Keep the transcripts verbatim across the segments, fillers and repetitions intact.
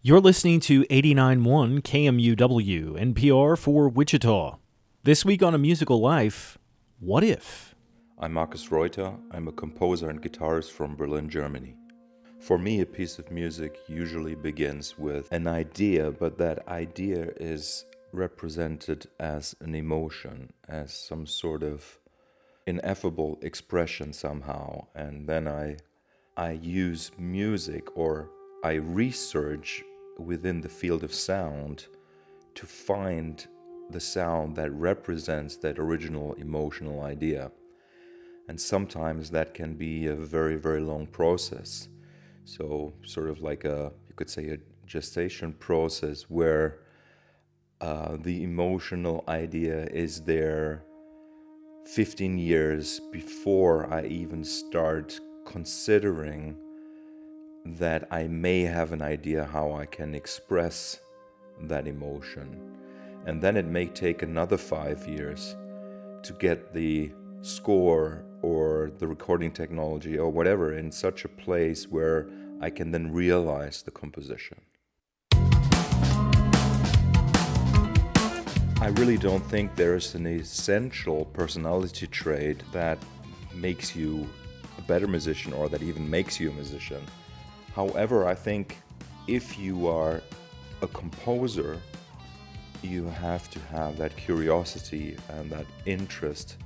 You're listening to eighty-nine point one K M U W, N P R for Wichita. This week on A Musical Life, what if? I'm Markus Reuter. I'm a composer and guitarist from Berlin, Germany. For me, a piece of music usually begins with an idea, but that idea is represented as an emotion, as some sort of ineffable expression somehow. And then I, I use music, or I research within the field of sound to find the sound that represents that original emotional idea. And sometimes that can be a very, very long process. So sort of like a, you could say, a gestation process where uh, the emotional idea is there fifteen years before I even start considering that I may have an idea how I can express that emotion. And then it may take another five years to get the score or the recording technology or whatever in such a place where I can then realize the composition. I really don't think there is an essential personality trait that makes you a better musician or that even makes you a musician. However, I think if you are a composer, you have to have that curiosity and that interest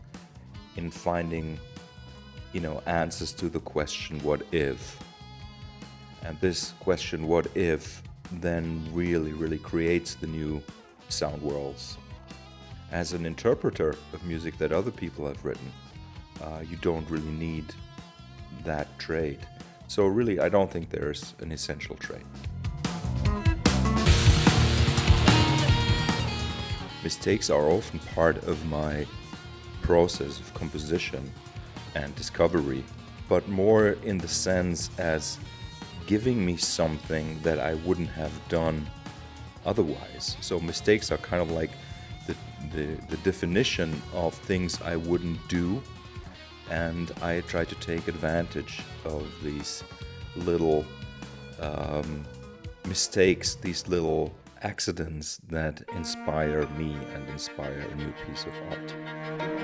in finding, you know, answers to the question, what if? And this question, what if, then really, really creates the new sound worlds. As an interpreter of music that other people have written, uh, you don't really need that trait. So really, I don't think there's an essential trait. Mistakes are often part of my process of composition and discovery, but more in the sense as giving me something that I wouldn't have done otherwise. So mistakes are kind of like the, the, the definition of things I wouldn't do. And I try to take advantage of these little um, mistakes, these little accidents that inspire me and inspire a new piece of art.